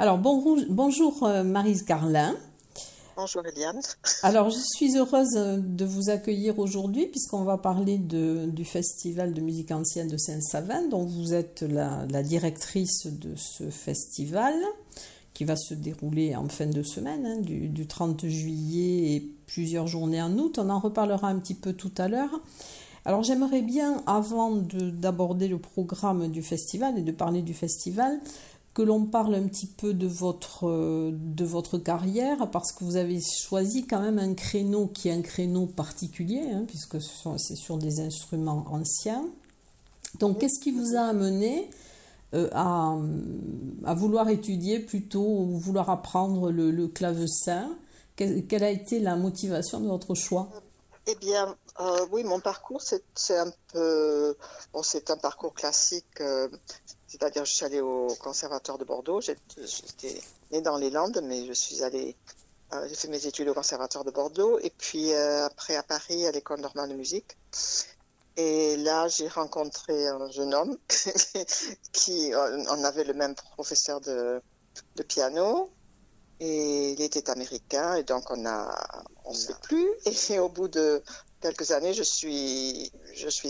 Alors, bonjour Marise Charlin. Bonjour Eliane. Alors, je suis heureuse de vous accueillir aujourd'hui puisqu'on va parler du Festival de musique ancienne de Saint-Savin, dont vous êtes la directrice de ce festival qui va se dérouler en fin de semaine, du 30 juillet et plusieurs journées en août. On en reparlera un petit peu tout à l'heure. Alors, j'aimerais bien, avant d'aborder le programme du festival et de parler du festival, que l'on parle un petit peu de votre carrière, parce que vous avez choisi quand même un créneau qui est un créneau particulier, puisque c'est sur des instruments anciens. Donc, qu'est-ce qui vous a amené à vouloir étudier plutôt ou vouloir apprendre le clavecin? Quelle a été la motivation de votre choix? Eh bien, oui, mon parcours, c'est un peu... Bon, c'est un parcours classique... C'est-à-dire, je suis allée au Conservatoire de Bordeaux. J'étais née dans les Landes, mais j'ai fait mes études au Conservatoire de Bordeaux. Et puis, après, à Paris, à l'École normale de musique. Et là, j'ai rencontré un jeune homme on avait le même professeur de piano. Et il était américain. Et donc, on sait plus. Et au bout de quelques années, je suis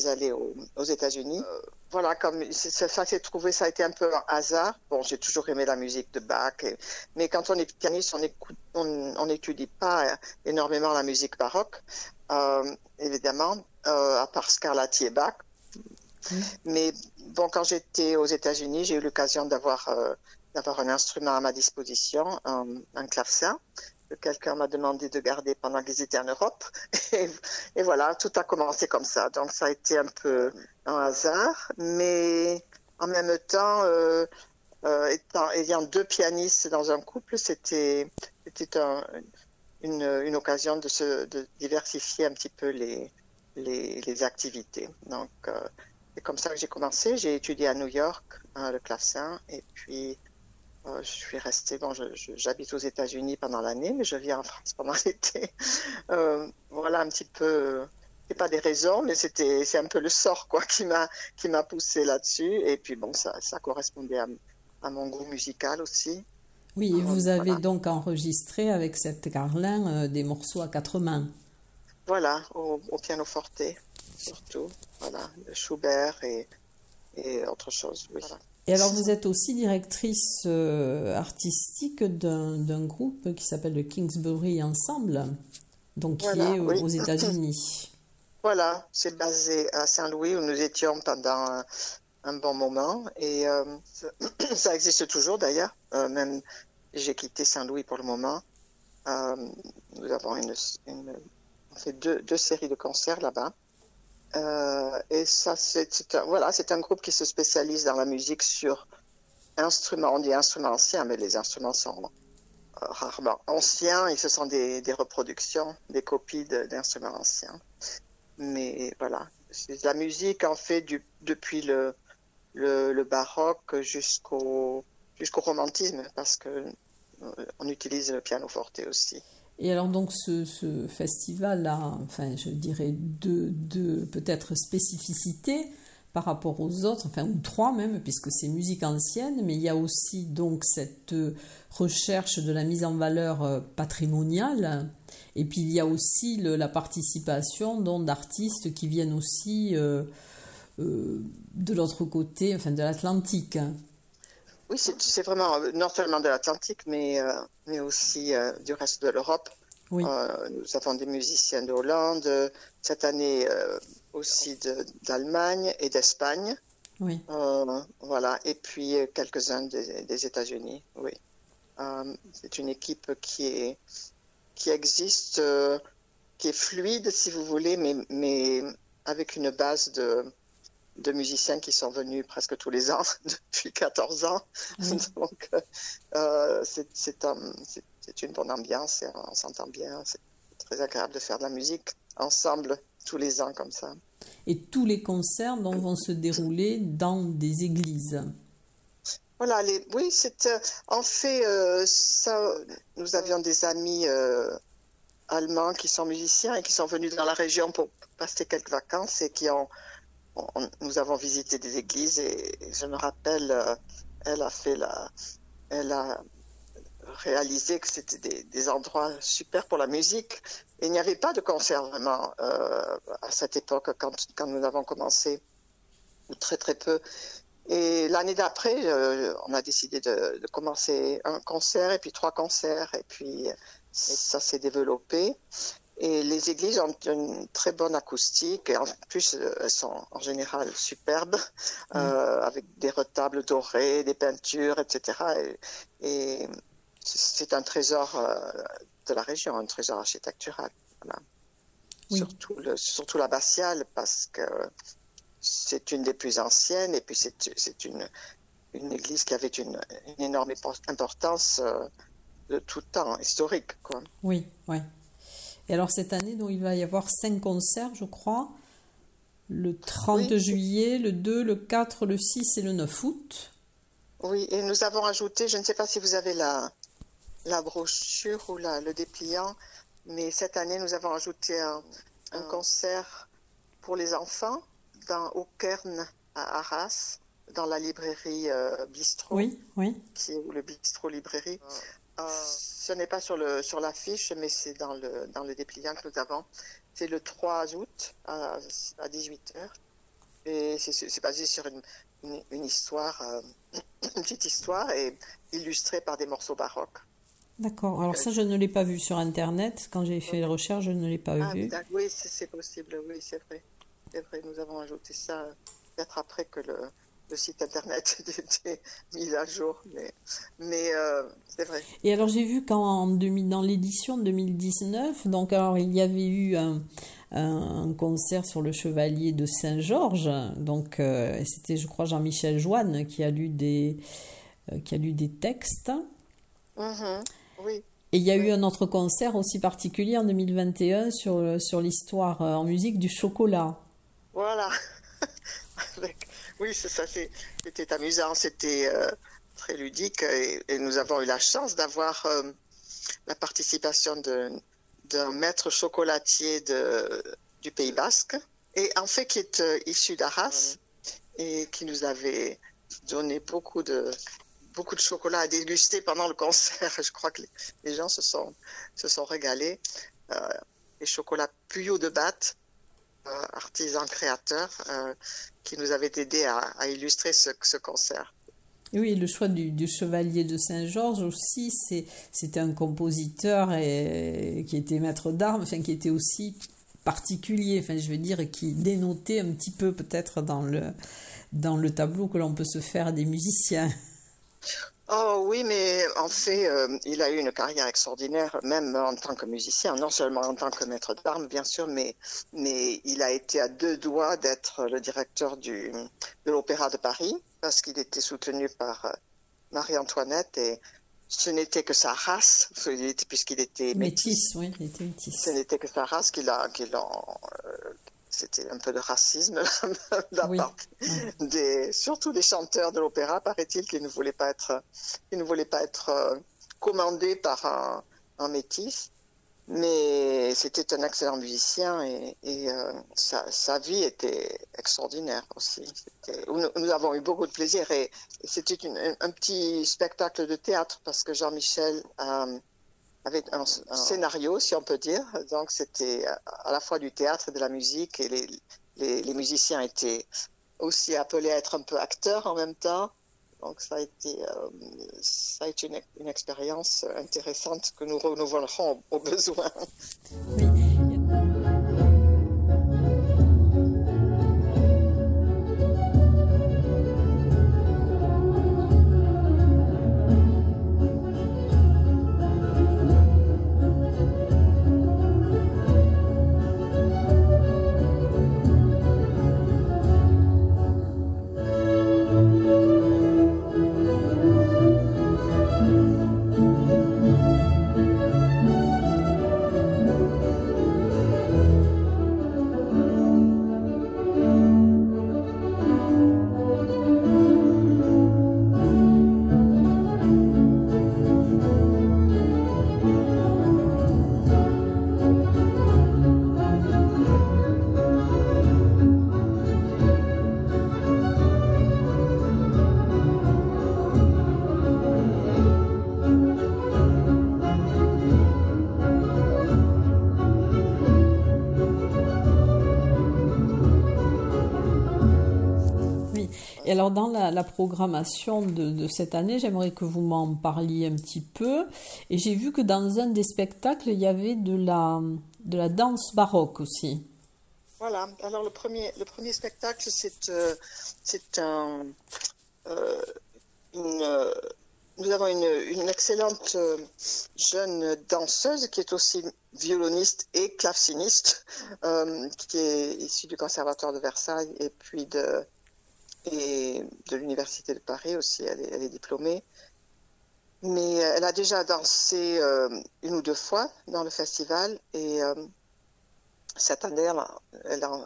allée aux États-Unis. Voilà, ça a été un peu un hasard. Bon, j'ai toujours aimé la musique de Bach, mais quand on est pianiste, on n'étudie pas énormément la musique baroque, évidemment, à part Scarlatti et Bach. Mais bon, quand j'étais aux États-Unis, j'ai eu l'occasion d'avoir un instrument à ma disposition, un clavecin, que quelqu'un m'a demandé de garder pendant qu'ils étaient en Europe. Et voilà, tout a commencé comme ça. Donc, ça a été un peu un hasard. Mais en même temps, ayant deux pianistes dans un couple, c'était une occasion de diversifier un petit peu les activités. Donc, c'est comme ça que j'ai commencé. J'ai étudié à New York, le clavecin, et puis... je suis restée, j'habite aux États-Unis pendant l'année, mais je vis en France pendant l'été. Voilà un petit peu, c'est pas des raisons, mais c'est un peu le sort qui m'a poussée là-dessus. Et puis bon, ça correspondait à mon goût musical aussi. Oui, et vous avez donc enregistré avec cette Charlin des morceaux à quatre mains. Voilà, au pianoforte surtout, voilà, Schubert et autre chose, oui. Voilà. Et alors, vous êtes aussi directrice artistique d'un groupe qui s'appelle le Kingsbury Ensemble, donc qui est aux États-Unis. Voilà, c'est basé à Saint-Louis où nous étions pendant un bon moment. Et ça existe toujours d'ailleurs, même j'ai quitté Saint-Louis pour le moment. Nous avons on fait deux séries de concerts là-bas. Et ça, c'est un groupe qui se spécialise dans la musique sur instruments. On dit instruments anciens, mais les instruments sont rarement anciens. Ce sont des reproductions, des copies d'instruments anciens. Mais voilà, la musique en fait depuis le baroque jusqu'au romantisme, parce que on utilise le pianoforte aussi. Et alors donc ce festival-là, enfin je dirais deux peut-être spécificités par rapport aux autres, enfin ou trois même, puisque c'est musique ancienne, mais il y a aussi donc cette recherche de la mise en valeur patrimoniale, et puis il y a aussi la participation d'artistes qui viennent aussi de l'autre côté, enfin de l'Atlantique. Oui, c'est vraiment non seulement de l'Atlantique, mais aussi du reste de l'Europe. Oui. Nous avons des musiciens de Hollande, cette année aussi d'Allemagne et d'Espagne. Oui. Voilà, et puis quelques-uns des États-Unis. Oui. C'est une équipe qui existe, qui est fluide, si vous voulez, mais avec une base de musiciens qui sont venus presque tous les ans depuis 14 ans. Mmh. Donc, c'est une bonne ambiance, et on s'entend bien. C'est très agréable de faire de la musique ensemble tous les ans comme ça. Et tous les concerts vont se dérouler dans des églises. Voilà, oui, en fait, ça, nous avions des amis allemands qui sont musiciens et qui sont venus dans la région pour passer quelques vacances et qui ont... Nous avons visité des églises et je me rappelle, elle a réalisé que c'était des endroits super pour la musique. Et il n'y avait pas de concert vraiment à cette époque quand nous avons commencé, ou très très peu. Et l'année d'après, on a décidé de commencer un concert et puis trois concerts et puis ça s'est développé. Et les églises ont une très bonne acoustique, et en plus, elles sont en général superbes, avec des retables dorés, des peintures, etc. Et c'est un trésor de la région, un trésor architectural. Voilà. Oui. Surtout la Bastiale, parce que c'est une des plus anciennes, et puis c'est une église qui avait une énorme importance de tout temps, historique, quoi. Oui, oui. Et alors cette année, donc, il va y avoir 5 concerts, je crois, le 30 juillet, le 2, le 4, le 6 et le 9 août. Oui, et nous avons ajouté, je ne sais pas si vous avez la brochure ou le dépliant, mais cette année, nous avons ajouté un concert pour les enfants au Cairn à Arras, dans la librairie Bistrot, qui est le Bistrot-Librairie. Ce n'est pas sur l'affiche, mais c'est dans le dépliant que nous avons. C'est le 3 août à 18h. Et c'est basé sur une histoire, une petite histoire, et illustrée par des morceaux baroques. D'accord. Alors ça, je ne l'ai pas vu sur Internet. Quand j'ai fait les recherches, je ne l'ai pas vu. Oui, c'est possible. Oui, c'est vrai. C'est vrai. Nous avons ajouté ça peut-être après que le site internet était mis à jour, mais c'est vrai. Et alors j'ai vu dans l'édition 2019, donc alors il y avait eu un concert sur le Chevalier de Saint-Georges, donc c'était je crois Jean-Michel Joanne qui a lu des textes. Mm-hmm. Oui. Et il y a eu un autre concert aussi particulier en 2021 sur l'histoire en musique du chocolat. Voilà. Oui, c'est ça, c'était amusant, c'était très ludique et nous avons eu la chance d'avoir la participation d'un maître chocolatier du Pays Basque, et en fait qui est issu d'Arras et qui nous avait donné beaucoup de chocolat à déguster pendant le concert. Je crois que les gens se sont régalés. Les chocolats Puyo de Bat, artisan créateur, qui nous avait aidé à illustrer ce concert. Oui, le choix du Chevalier de Saint-Georges aussi, c'était un compositeur qui était maître d'armes, enfin, qui était aussi particulier, enfin, je veux dire, qui dénotait un petit peu peut-être dans le tableau que l'on peut se faire des musiciens. Oh oui, mais en fait, il a eu une carrière extraordinaire, même en tant que musicien, non seulement en tant que maître d'armes, bien sûr, mais il a été à deux doigts d'être le directeur de l'Opéra de Paris, parce qu'il était soutenu par Marie-Antoinette, et ce n'était que sa race, puisqu'il était métis. Oui, il était métis. Ce n'était que sa race c'était un peu de racisme la part surtout des chanteurs de l'opéra, paraît-il, qui ne voulaient pas être commandés par un métis. Mais c'était un excellent musicien et sa vie était extraordinaire aussi. Nous avons eu beaucoup de plaisir et c'était un petit spectacle de théâtre parce que Jean-Michel avait un scénario, si on peut dire. Donc c'était à la fois du théâtre et de la musique et les musiciens étaient aussi appelés à être un peu acteurs en même temps. Donc ça a été une expérience intéressante que nous renouvellerons au besoin. Oui. Et alors dans la programmation de cette année, j'aimerais que vous m'en parliez un petit peu. Et j'ai vu que dans un des spectacles, il y avait de la danse baroque aussi. Voilà. Alors le premier spectacle, nous avons une excellente jeune danseuse qui est aussi violoniste et claveciniste, qui est issue du Conservatoire de Versailles et puis de l'Université de Paris aussi, elle est diplômée. Mais elle a déjà dansé une ou deux fois dans le festival et cette année, elle en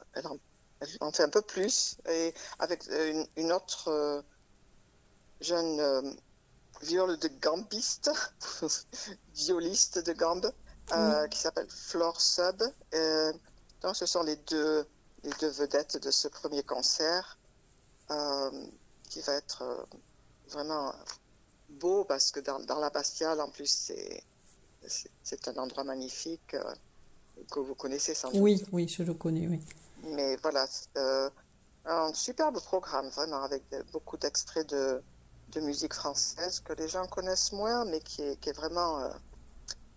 fait un peu plus. Et avec une autre jeune violiste de gambe, qui s'appelle Flore Sub. Donc ce sont les deux vedettes de ce premier concert. Qui va être vraiment beau parce que dans la Bastiale, en plus, c'est un endroit magnifique que vous connaissez sans doute. Oui, je le connais, oui. Mais voilà, un superbe programme, vraiment, avec beaucoup d'extraits de musique française que les gens connaissent moins, mais qui est vraiment...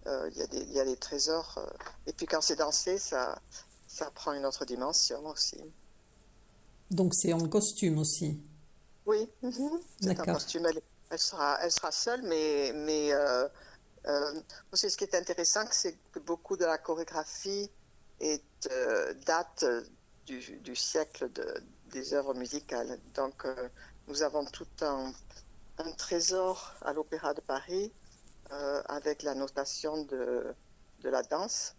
Il y a des trésors. Et puis quand c'est dansé, ça prend une autre dimension aussi. Donc c'est en costume aussi. Oui, c'est d'accord. En costume. Elle sera seule, mais aussi ce qui est intéressant, c'est que beaucoup de la chorégraphie date du siècle des œuvres musicales. Donc nous avons tout un trésor à l'Opéra de Paris avec la notation de la danse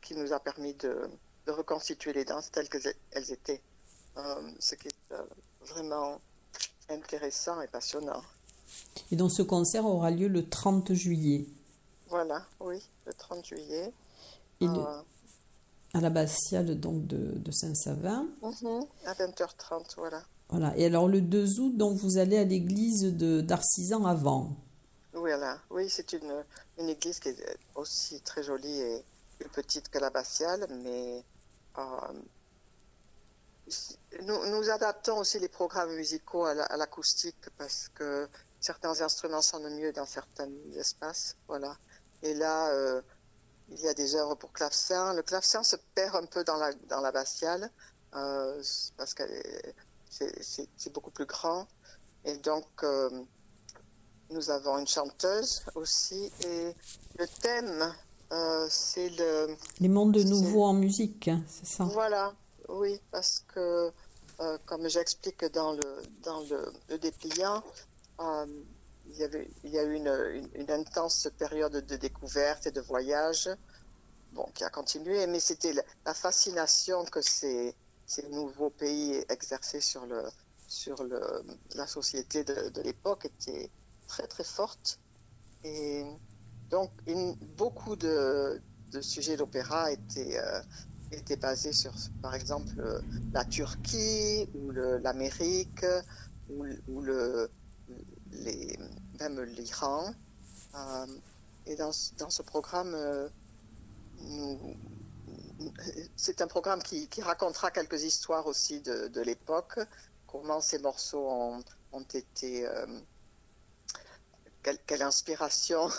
qui nous a permis de reconstituer les danses telles qu'elles étaient. Ce qui est vraiment intéressant et passionnant. Et donc ce concert aura lieu le 30 juillet. Voilà, oui, le 30 juillet. Et à la Bastiale donc de Saint-Savin. À 20h30, voilà. Voilà. Et alors le 2 août, donc, vous allez à l'église d'Arcisan avant. Voilà, oui, c'est une église qui est aussi très jolie et plus petite que la Bastiale, mais... nous adaptons aussi les programmes musicaux à l'acoustique parce que certains instruments sonnent mieux dans certains espaces. Voilà. Et là, il y a des œuvres pour clavecin. Le clavecin se perd un peu dans la Bastiale parce que c'est beaucoup plus grand. Et donc, nous avons une chanteuse aussi. Et le thème, c'est le... Les mondes de nouveau en musique, c'est ça? Voilà, oui, parce que, comme j'explique dans le dépliant, il y a eu une intense période de découverte et de voyage, bon, qui a continué, mais c'était la fascination que ces nouveaux pays exerçaient sur la société de l'époque était très très forte. Et donc beaucoup de sujets d'opéra étaient basés sur, par exemple, la Turquie ou l'Amérique ou même l'Iran. Et dans ce programme, c'est un programme qui racontera quelques histoires aussi de l'époque, comment ces morceaux ont été... Quelle inspiration,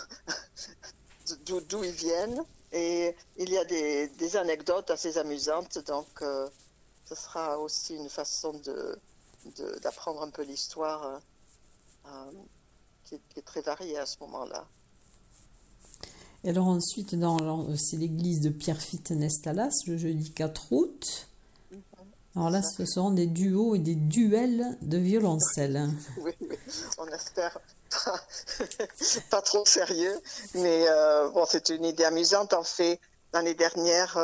d'où ils viennent. Et il y a des anecdotes assez amusantes, donc ce sera aussi une façon d'apprendre un peu l'histoire qui est très variée à ce moment-là. Et alors ensuite, c'est l'église de Pierre-Fitte Nestalas, le jeudi 4 août. Alors là, ce seront des duos et des duels de violoncelle. Oui, on espère pas trop sérieux, mais bon, c'est une idée amusante. En fait, l'année dernière,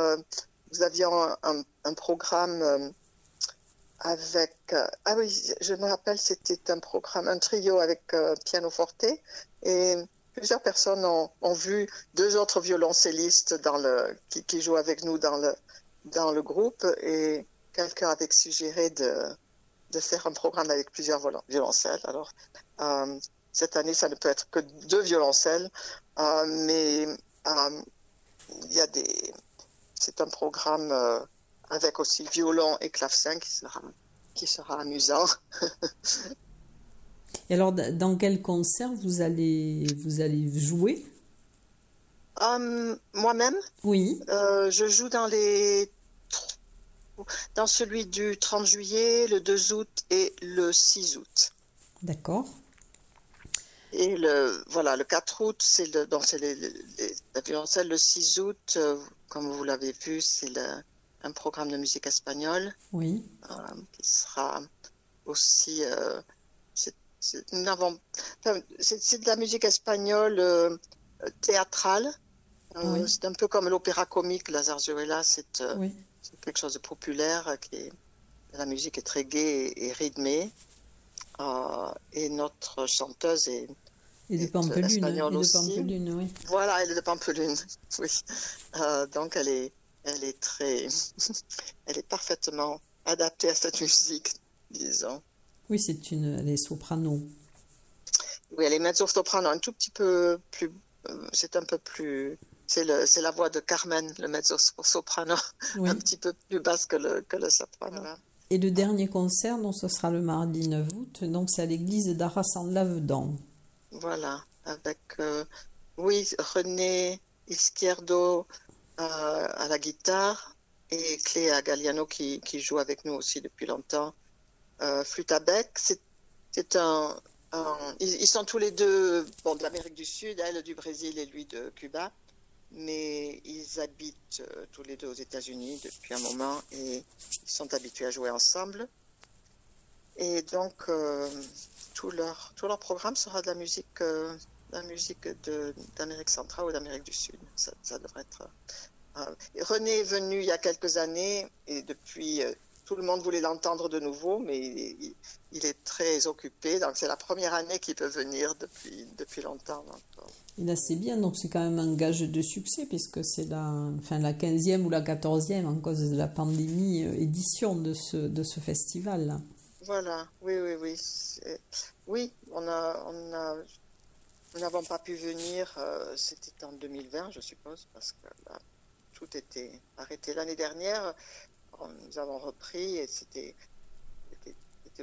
nous avions un programme avec... ah oui, je me rappelle, c'était un programme, un trio avec pianoforte, et plusieurs personnes ont vu deux autres violoncellistes qui jouent avec nous dans le groupe, et quelqu'un avait suggéré de faire un programme avec plusieurs violoncelles. Alors, cette année, ça ne peut être que deux violoncelles, mais il y a c'est un programme avec aussi violon et clavecin qui sera amusant. Et alors, dans quel concert vous allez jouer? Moi-même? Oui. Je joue dans celui du 30 juillet, le 2 août et le 6 août. D'accord. Et le 4 août, c'est la violoncelle. Le 6 août, comme vous l'avez vu, c'est un programme de musique espagnole. Oui. Qui sera aussi... c'est de la musique espagnole théâtrale. Oui. C'est un peu comme l'opéra comique, Lazarzuela, oui. C'est quelque chose de populaire. La musique est très gaie et rythmée. Et notre chanteuse est espagnole aussi. Oui. Voilà, elle est de Pamplone. Oui. Donc elle est parfaitement adaptée à cette musique, disons. Oui, elle est soprano. Oui, elle est mezzo-soprano, un tout petit peu plus. C'est un peu plus. C'est la voix de Carmen, le mezzo-soprano, oui. Un petit peu plus basse que le soprano. Ah. Et le dernier concert, donc ce sera le mardi 9 août, donc c'est à l'église d'Arras en Lavedan. Voilà, avec René Izquierdo à la guitare et Cléa Galliano qui joue avec nous aussi depuis longtemps. Flûte à bec, c'est ils sont tous les deux bon, de l'Amérique du Sud, elle du Brésil et lui de Cuba, mais ils habitent tous les deux aux États-Unis depuis un moment et ils sont habitués à jouer ensemble. Et donc, tout leur programme sera de la musique d'Amérique centrale ou d'Amérique du Sud. Ça devrait être... René est venu il y a quelques années et depuis, tout le monde voulait l'entendre de nouveau, mais il est très occupé. Donc, c'est la première année qu'il peut venir depuis longtemps. Donc, là, c'est bien, donc c'est quand même un gage de succès puisque c'est la 15e ou la 14e en cause de la pandémie édition de ce festival. Voilà, oui. Oui, nous n'avons pas pu venir, c'était en 2020 je suppose, parce que là, tout était arrêté. L'année dernière, quand nous avons repris, et c'était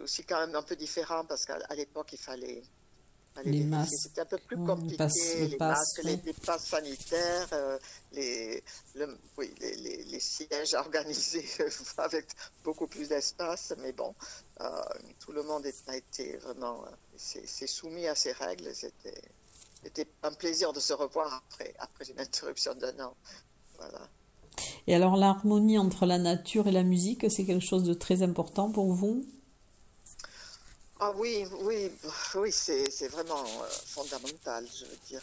aussi quand même un peu différent parce qu'à l'époque il fallait les masques, c'était un peu plus compliqué, les passes sanitaires, les sièges organisés avec beaucoup plus d'espace, mais bon, tout le monde a été vraiment s'est soumis à ces règles. C'était un plaisir de se revoir après une interruption d'un an. Voilà. Et alors l'harmonie entre la nature et la musique, c'est quelque chose de très important pour vous ? Ah oui, c'est vraiment fondamental, je veux dire.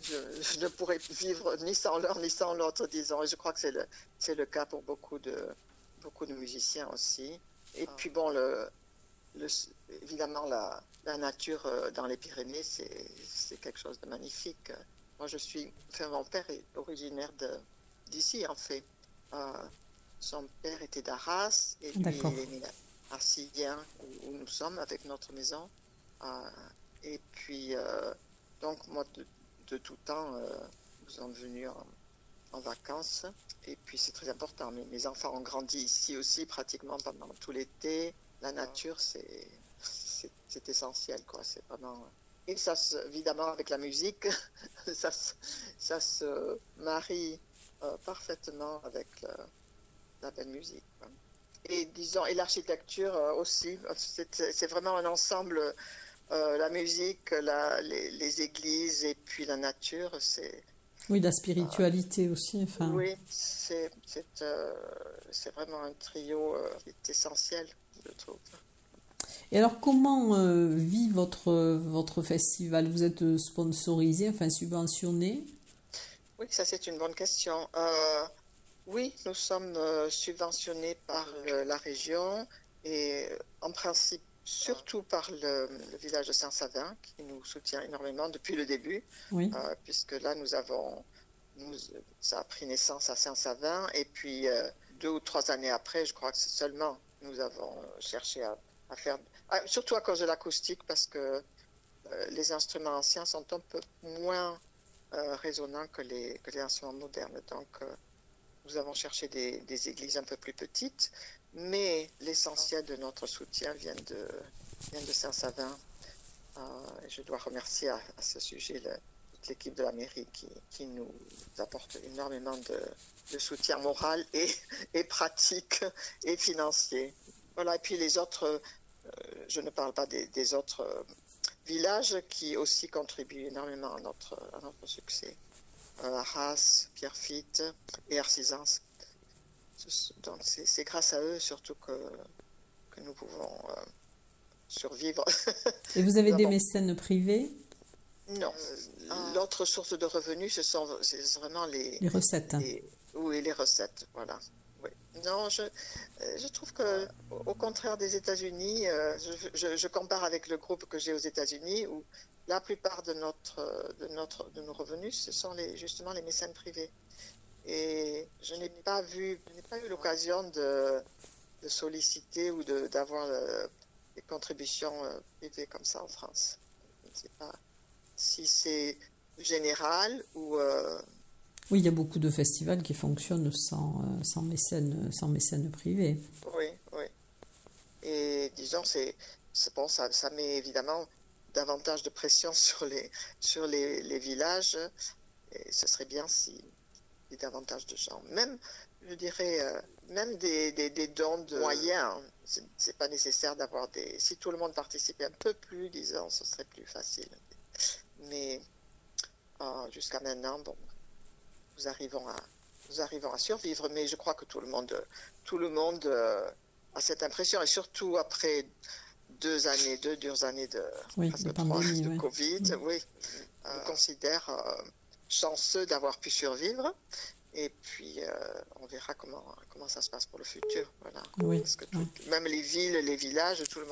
Je ne pourrais vivre ni sans l'un ni sans l'autre, disons. Et je crois que c'est le cas pour beaucoup de musiciens aussi. Et puis bon, évidemment, la nature dans les Pyrénées, c'est quelque chose de magnifique. Moi, mon père est originaire d'ici, en fait. Son père était d'Arras et lui, il est mineur. À Sidiens, où nous sommes avec notre maison, et puis donc moi de tout temps nous sommes venus en vacances, et puis c'est très important. Mes enfants ont grandi ici aussi pratiquement pendant tout l'été. La nature c'est essentiel, quoi. C'est vraiment, et ça évidemment avec la musique ça se marie parfaitement avec la belle musique, quoi. Et disons, et l'architecture aussi, c'est vraiment un ensemble, la musique, les églises et puis la nature, c'est... Oui, la spiritualité aussi, enfin... Oui, c'est vraiment un trio qui est essentiel, je trouve. Et alors, comment vit votre festival ? Vous êtes sponsorisé, enfin subventionné ? Oui, ça c'est une bonne question. Oui, nous sommes subventionnés par la région et en principe surtout par le village de Saint-Savin qui nous soutient énormément depuis le début, oui. Puisque là ça a pris naissance à Saint-Savin, et puis 2 ou 3 années après, je crois que seulement nous avons cherché à faire, surtout à cause de l'acoustique, parce que les instruments anciens sont un peu moins résonnants que les instruments modernes, donc... Nous avons cherché des églises un peu plus petites, mais l'essentiel de notre soutien vient de Saint-Savin. Je dois remercier à ce sujet toute l'équipe de la mairie qui nous apporte énormément de soutien moral et pratique et financier. Voilà, et puis les autres, je ne parle pas des autres villages qui aussi contribuent énormément à notre succès. Arras, Pierre-Fitte et Arcisans. Donc c'est grâce à eux surtout que nous pouvons survivre. Et vous avez des mécènes privés ? Non. L'autre source de revenus, c'est vraiment les recettes. Oui, les recettes, voilà. Oui. Non, je trouve que, au contraire des États-Unis, je compare avec le groupe que j'ai aux États-Unis où la plupart de nos revenus, ce sont justement les mécènes privés. Et je n'ai pas eu l'occasion de solliciter ou d'avoir des contributions privées comme ça en France. Je ne sais pas si c'est général ou... Oui, il y a beaucoup de festivals qui fonctionnent sans mécènes privés. Oui. Et disons, c'est bon, ça met évidemment... davantage de pression sur les villages, et ce serait bien si davantage de gens, même je dirais même des dons de moyens, c'est pas nécessaire d'avoir si tout le monde participait un peu plus, disons, ce serait plus facile, mais jusqu'à maintenant, bon, nous arrivons à survivre, mais je crois que tout le monde a cette impression, et surtout après 2 dures années de pandémie, de Covid, oui. On considère chanceux d'avoir pu survivre, et puis on verra comment ça se passe pour le futur, voilà. Oui, parce que même les villes, les villages, tout le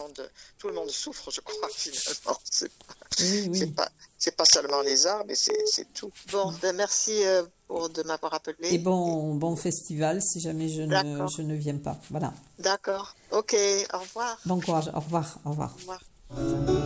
monde souffre, je crois, finalement. C'est pas seulement les arbres, mais c'est tout. Bon, merci de m'avoir appelé. Et bon festival si jamais je ne viens pas. Voilà. D'accord. OK, au revoir. Bon courage, au revoir. Au revoir.